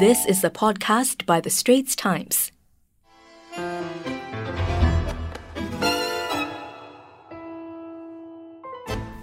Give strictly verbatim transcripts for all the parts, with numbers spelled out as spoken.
This is a podcast by The Straits Times.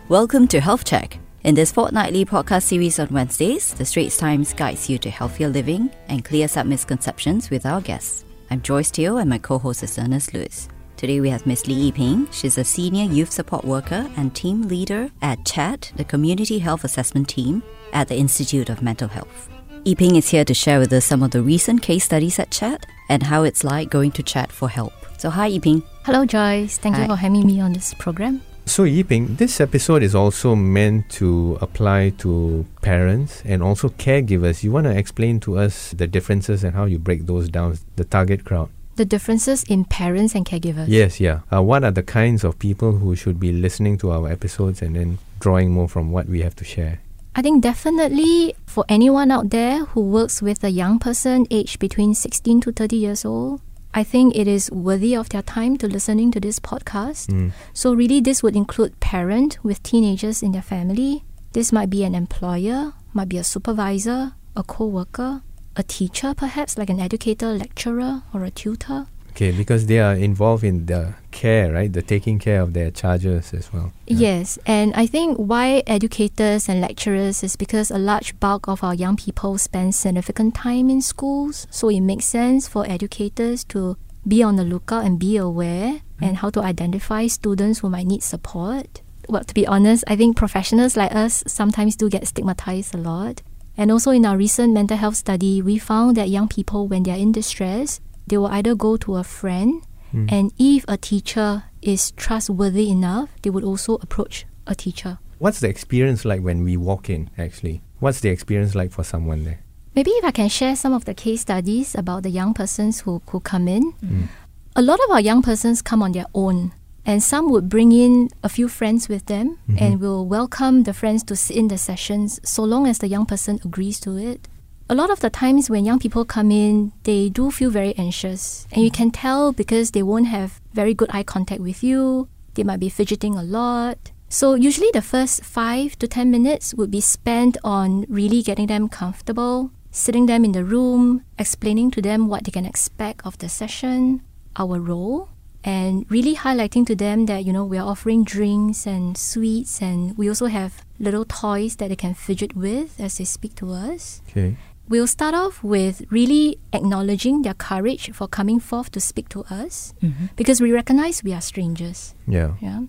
Welcome to Health Check. In this fortnightly podcast series on Wednesdays, The Straits Times guides you to healthier living and clears up misconceptions with our guests. I'm Joyce Teo and my co-host is Ernest Luis. Today we have Miss Lee Yi Ping. She's a senior youth support worker and team leader at CHAT, the Community Health Assessment Team at the Institute of Mental Health. Yi Ping is here to share with us some of the recent case studies at CHAT and how it's like going to CHAT for help. So hi Yi Ping. Hello Joyce, thank hi. you for having me on this program. So Yi Ping, this episode is also meant to apply to parents and also caregivers. You want to explain to us the differences and how you break those down, the target crowd. The differences in parents and caregivers. Yes, yeah. Uh, what are the kinds of people who should be listening to our episodes and then drawing more from what we have to share? I think definitely for anyone out there who works with a young person aged between sixteen to thirty years old, I think it is worthy of their time to listening to this podcast. Mm. So really this would include parent with teenagers in their family. This might be an employer, might be a supervisor, a co-worker, a teacher perhaps, like an educator, lecturer or a tutor. Okay, because they are involved in the care, right? The taking care of their charges as well. Yeah. Yes, and I think why educators and lecturers is because a large bulk of our young people spend significant time in schools, so it makes sense for educators to be on the lookout and be aware mm. and how to identify students who might need support. Well, to be honest, I think professionals like us sometimes do get stigmatized a lot. And also in our recent mental health study, we found that young people, when they are in distress, they will either go to a friend, mm. and if a teacher is trustworthy enough, they would also approach a teacher. What's the experience like when we walk in, actually? What's the experience like for someone there? Maybe if I can share some of the case studies about the young persons who, who come in. Mm. A lot of our young persons come on their own, and some would bring in a few friends with them, mm-hmm. and will welcome the friends to sit in the sessions so long as the young person agrees to it. A lot of the times when young people come in, they do feel very anxious. And you can tell because they won't have very good eye contact with you. They might be fidgeting a lot. So usually the first five to ten minutes would be spent on really getting them comfortable, sitting them in the room, explaining to them what they can expect of the session, our role, and really highlighting to them that, you know, we are offering drinks and sweets, and we also have little toys that they can fidget with as they speak to us. Okay. We'll start off with really acknowledging their courage for coming forth to speak to us, mm-hmm. because we recognize we are strangers. Yeah. Yeah.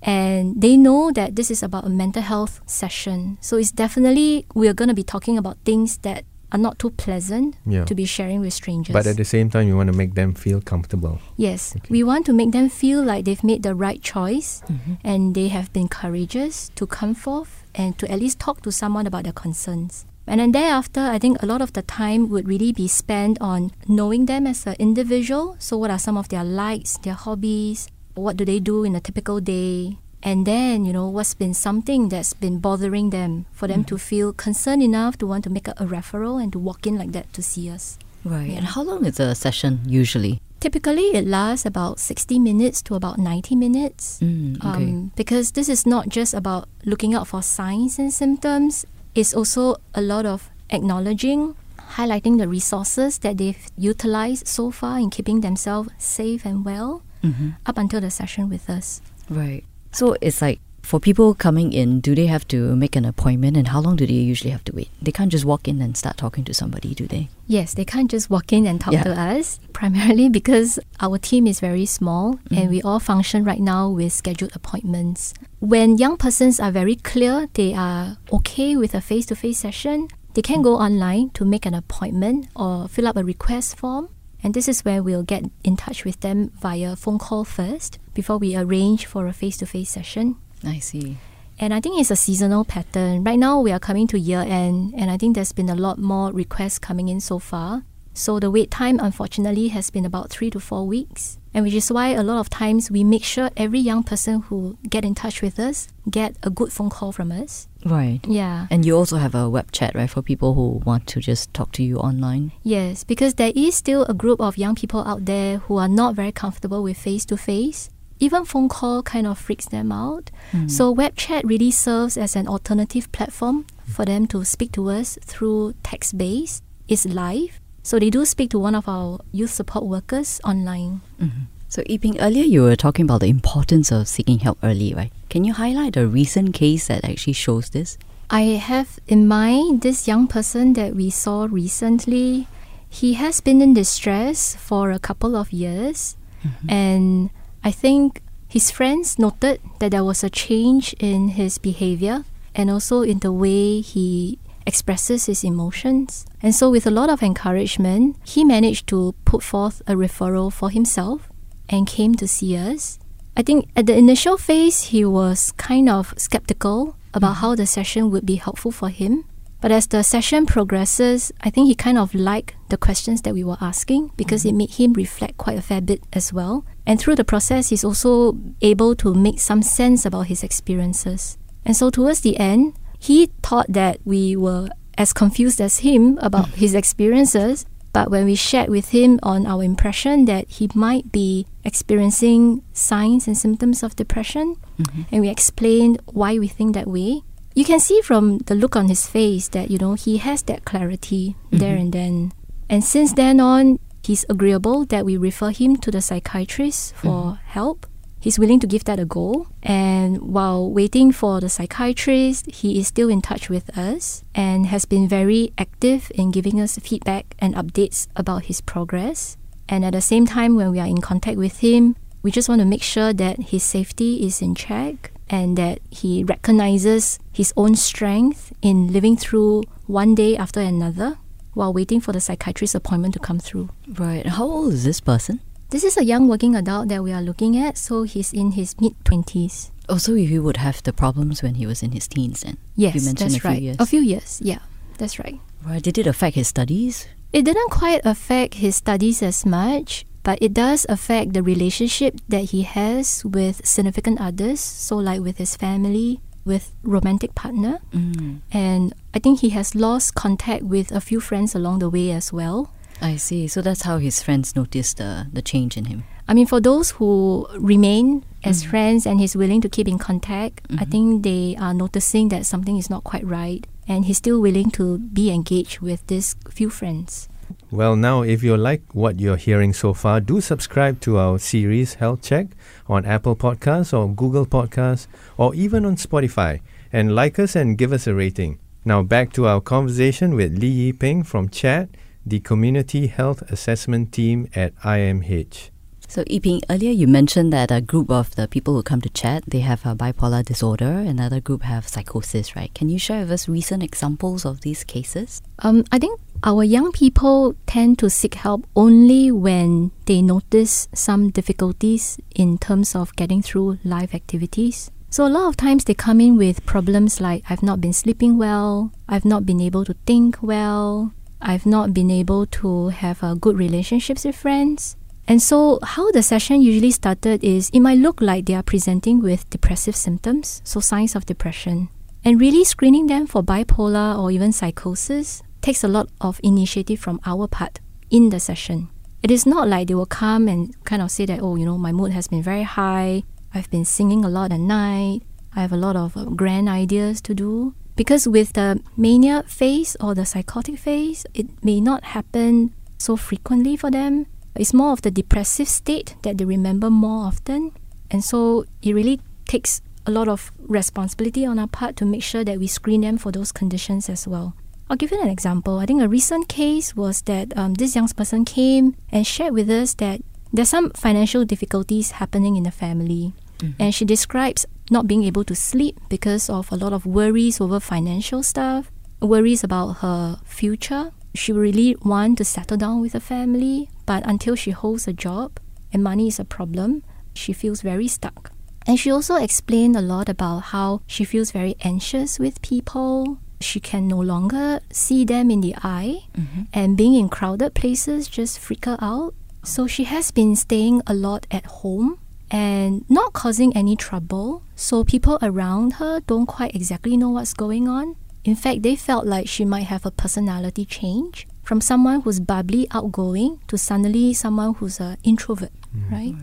And they know that this is about a mental health session. So it's definitely, we're going to be talking about things that are not too pleasant yeah. to be sharing with strangers. But at the same time, you want to make them feel comfortable. Yes. Okay. We want to make them feel like they've made the right choice, mm-hmm. and they have been courageous to come forth and to at least talk to someone about their concerns. And then thereafter, I think a lot of the time would really be spent on knowing them as an individual. So what are some of their likes, their hobbies? What do they do in a typical day? And then, you know, what's been something that's been bothering them for them mm-hmm. to feel concerned enough to want to make a, a referral and to walk in like that to see us. Right. Yeah. And how long is a session usually? Typically, it lasts about sixty minutes to about ninety minutes. Mm, okay. um, because this is not just about looking out for signs and symptoms. It's also a lot of acknowledging, highlighting the resources that they've utilized so far in keeping themselves safe and well mm-hmm. up until the session with us. Right. So it's like for people coming in, do they have to make an appointment, and how long do they usually have to wait? They can't just walk in and start talking to somebody, do they? Yes, they can't just walk in and talk yeah. to us, primarily because our team is very small mm. and we all function right now with scheduled appointments. When young persons are very clear, they are okay with a face-to-face session, they can go online to make an appointment or fill up a request form. And this is where we'll get in touch with them via phone call first before we arrange for a face-to-face session. I see. And I think it's a seasonal pattern. Right now, we are coming to year end, and I think there's been a lot more requests coming in so far. So the wait time, unfortunately, has been about three to four weeks. And which is why a lot of times we make sure every young person who get in touch with us get a good phone call from us. Right. Yeah. And you also have a web chat, right, for people who want to just talk to you online? Yes, because there is still a group of young people out there who are not very comfortable with face-to-face. Even phone call kind of freaks them out. Mm. So web chat really serves as an alternative platform for them to speak to us through text-based. is live. So they do speak to one of our youth support workers online. Mm-hmm. So Yi Ping, earlier you were talking about the importance of seeking help early, right? Can you highlight a recent case that actually shows this? I have in mind this young person that we saw recently. He has been in distress for a couple of years. Mm-hmm. And I think his friends noted that there was a change in his behavior and also in the way he expresses his emotions. And so with a lot of encouragement, he managed to put forth a referral for himself and came to see us. I think at the initial phase, he was kind of skeptical about how the session would be helpful for him. But as the session progresses, I think he kind of liked the questions that we were asking because mm-hmm. it made him reflect quite a fair bit as well. And through the process, he's also able to make some sense about his experiences. And so towards the end, he thought that we were as confused as him about his experiences. But when we shared with him on our impression that he might be experiencing signs and symptoms of depression, mm-hmm. and we explained why we think that way, you can see from the look on his face that, you know, he has that clarity mm-hmm. there and then. And since then on, he's agreeable that we refer him to the psychiatrist for mm-hmm. help. He's willing to give that a go. And while waiting for the psychiatrist, he is still in touch with us and has been very active in giving us feedback and updates about his progress. And at the same time, when we are in contact with him, we just want to make sure that his safety is in check and that he recognizes his own strength in living through one day after another while waiting for the psychiatrist's appointment to come through. Right. How old is this person? This is a young working adult that we are looking at, so he's in his mid-twenties. Oh, so he would have the problems when he was in his teens then? Yes, you mentioned that's a few right. Years. A few years, yeah, that's right. Right. Did it affect his studies? It didn't quite affect his studies as much, but it does affect the relationship that he has with significant others, so like with his family, with romantic partner. Mm. And I think he has lost contact with a few friends along the way as well. I see. So that's how his friends noticed the, the change in him. I mean, for those who remain as mm. friends and he's willing to keep in contact, mm-hmm. I think they are noticing that something is not quite right and he's still willing to be engaged with these few friends. Well, now, if you like what you're hearing so far, do subscribe to our series Health Check on Apple Podcasts or Google Podcasts or even on Spotify, and like us and give us a rating. Now, back to our conversation with Lee Yi Ping from Chad, the Community Health Assessment Team at I M H. So, Yi Ping, earlier you mentioned that a group of the people who come to Chad, they have a bipolar disorder, another group have psychosis, right? Can you share with us recent examples of these cases? Um, I think our young people tend to seek help only when they notice some difficulties in terms of getting through life activities. So a lot of times they come in with problems like, I've not been sleeping well, I've not been able to think well, I've not been able to have uh, good relationships with friends. And so how the session usually started is it might look like they are presenting with depressive symptoms, so signs of depression. And really screening them for bipolar or even psychosis takes a lot of initiative from our part in the session. It is not like they will come and kind of say that, oh, you know, my mood has been very high, I've been singing a lot at night, I have a lot of uh, grand ideas to do. Because with the mania phase or the psychotic phase, it may not happen so frequently for them. It's more of the depressive state that they remember more often. And so it really takes a lot of responsibility on our part to make sure that we screen them for those conditions as well. I'll give you an example. I think a recent case was that um, this young person came and shared with us that there's some financial difficulties happening in the family. Mm-hmm. And she describes not being able to sleep because of a lot of worries over financial stuff, worries about her future. She really wants to settle down with her family, but until she holds a job and money is a problem, she feels very stuck. And she also explained a lot about how she feels very anxious with people. She can no longer see them in the eye, mm-hmm. and being in crowded places just freaks her out. So she has been staying a lot at home and not causing any trouble. So people around her don't quite exactly know what's going on. In fact, they felt like she might have a personality change from someone who's bubbly, outgoing, to suddenly someone who's an introvert, mm-hmm. right?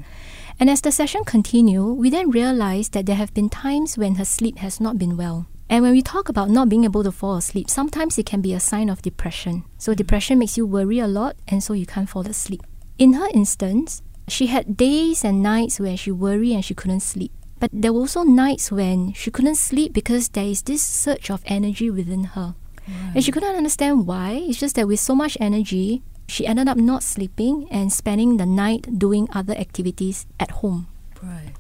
And as the session continued, we then realized that there have been times when her sleep has not been well. And when we talk about not being able to fall asleep, sometimes it can be a sign of depression. So depression makes you worry a lot, and so you can't fall asleep. In her instance, she had days and nights where she worried and she couldn't sleep. But there were also nights when she couldn't sleep because there is this surge of energy within her. Right. And she couldn't understand why. It's just that with so much energy, she ended up not sleeping and spending the night doing other activities at home. Right.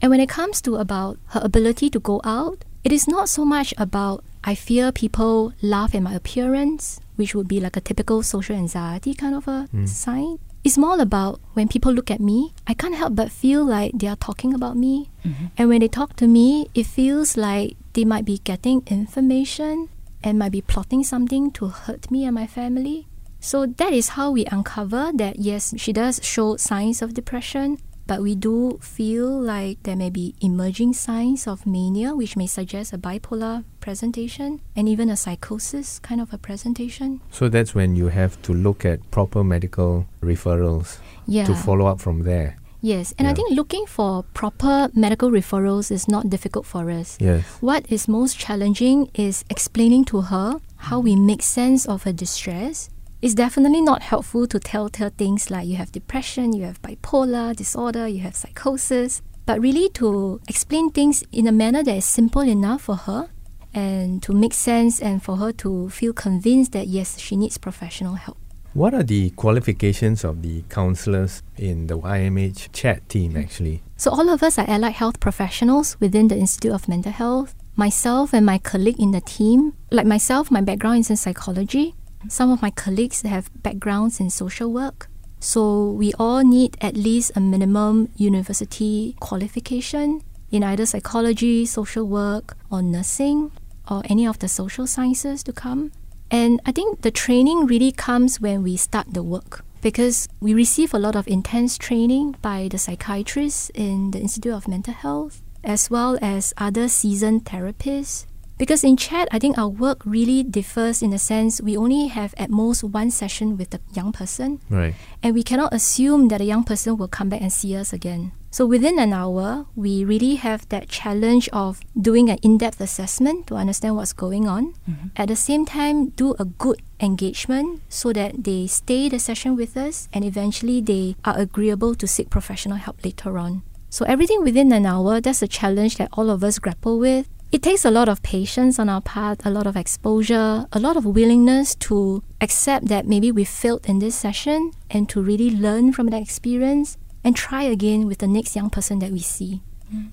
And when it comes to about her ability to go out, it is not so much about, I fear people laugh at my appearance, which would be like a typical social anxiety kind of a mm. sign. It's more about when people look at me, I can't help but feel like they are talking about me. Mm-hmm. And when they talk to me, it feels like they might be getting information and might be plotting something to hurt me and my family. So that is how we uncover that, yes, she does show signs of depression, but we do feel like there may be emerging signs of mania, which may suggest a bipolar presentation and even a psychosis kind of a presentation. So that's when you have to look at proper medical referrals yeah. to follow up from there. Yes, and yeah. I think looking for proper medical referrals is not difficult for us. Yes. What is most challenging is explaining to her how we make sense of her distress. It's definitely not helpful to tell her things like you have depression, you have bipolar disorder, you have psychosis, but really to explain things in a manner that is simple enough for her and to make sense and for her to feel convinced that, yes, she needs professional help. What are the qualifications of the counsellors in the I M H chat team, actually? So all of us are allied health professionals within the Institute of Mental Health. Myself and my colleague in the team, like myself, my background is in psychology. Some of my colleagues have backgrounds in social work, so we all need at least a minimum university qualification in either psychology, social work, or nursing, or any of the social sciences to come. And I think the training really comes when we start the work, because we receive a lot of intense training by the psychiatrists in the Institute of Mental Health, as well as other seasoned therapists. Because in chat, I think our work really differs in the sense we only have at most one session with the young person. Right. And we cannot assume that a young person will come back and see us again. So within an hour, we really have that challenge of doing an in-depth assessment to understand what's going on. Mm-hmm. At the same time, do a good engagement so that they stay the session with us and eventually they are agreeable to seek professional help later on. So everything within an hour, that's a challenge that all of us grapple with. It takes a lot of patience on our part, a lot of exposure, a lot of willingness to accept that maybe we failed in this session and to really learn from that experience and try again with the next young person that we see.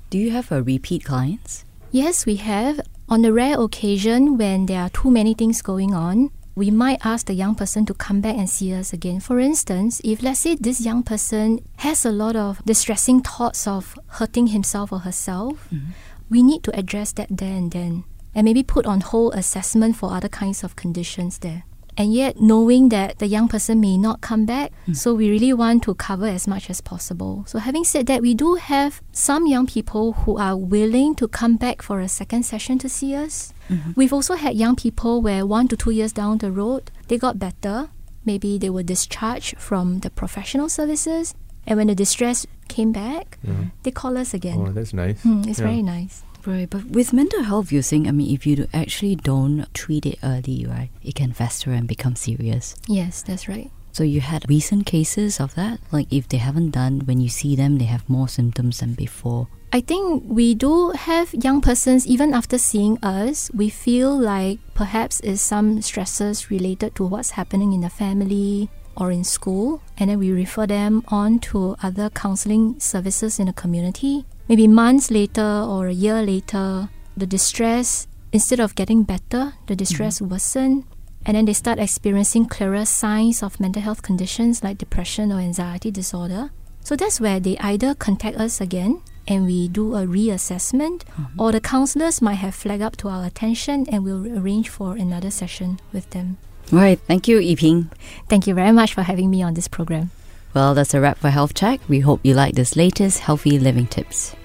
Do you have a repeat clients? Yes, we have. On the rare occasion when there are too many things going on, we might ask the young person to come back and see us again. For instance, if let's say this young person has a lot of distressing thoughts of hurting himself or herself, mm-hmm. we need to address that there and then and maybe put on hold assessment for other kinds of conditions there. And yet knowing that the young person may not come back, mm. so we really want to cover as much as possible. So having said that, we do have some young people who are willing to come back for a second session to see us. Mm-hmm. We've also had young people where one to two years down the road, they got better. Maybe they were discharged from the professional services. And when the distress came back, mm-hmm. they call us again. Oh, that's nice. Mm, it's yeah. very nice. Right, but with mental health, you think, I mean, if you actually don't treat it early, right, it can fester and become serious. Yes, that's right. So you had recent cases of that? Like if they haven't done, when you see them, they have more symptoms than before. I think we do have young persons, even after seeing us, we feel like perhaps it's some stresses related to what's happening in the family, or in school, and then we refer them on to other counselling services in the community. Maybe months later or a year later, the distress, instead of getting better, the distress mm-hmm. worsens, and then they start experiencing clearer signs of mental health conditions like depression or anxiety disorder. So that's where they either contact us again and we do a reassessment, mm-hmm. or the counsellors might have flagged up to our attention and we'll arrange for another session with them. Right, thank you, Yi Ping. Thank you very much for having me on this program. Well, that's a wrap for Health Check. We hope you like this latest Healthy Living Tips.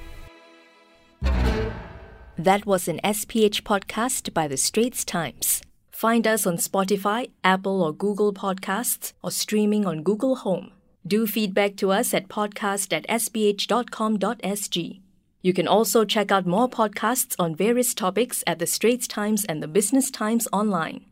That was an S P H podcast by The Straits Times. Find us on Spotify, Apple or Google Podcasts, or streaming on Google Home. Do feedback to us at podcast at s p h dot com dot s g. You can also check out more podcasts on various topics at The Straits Times and The Business Times online.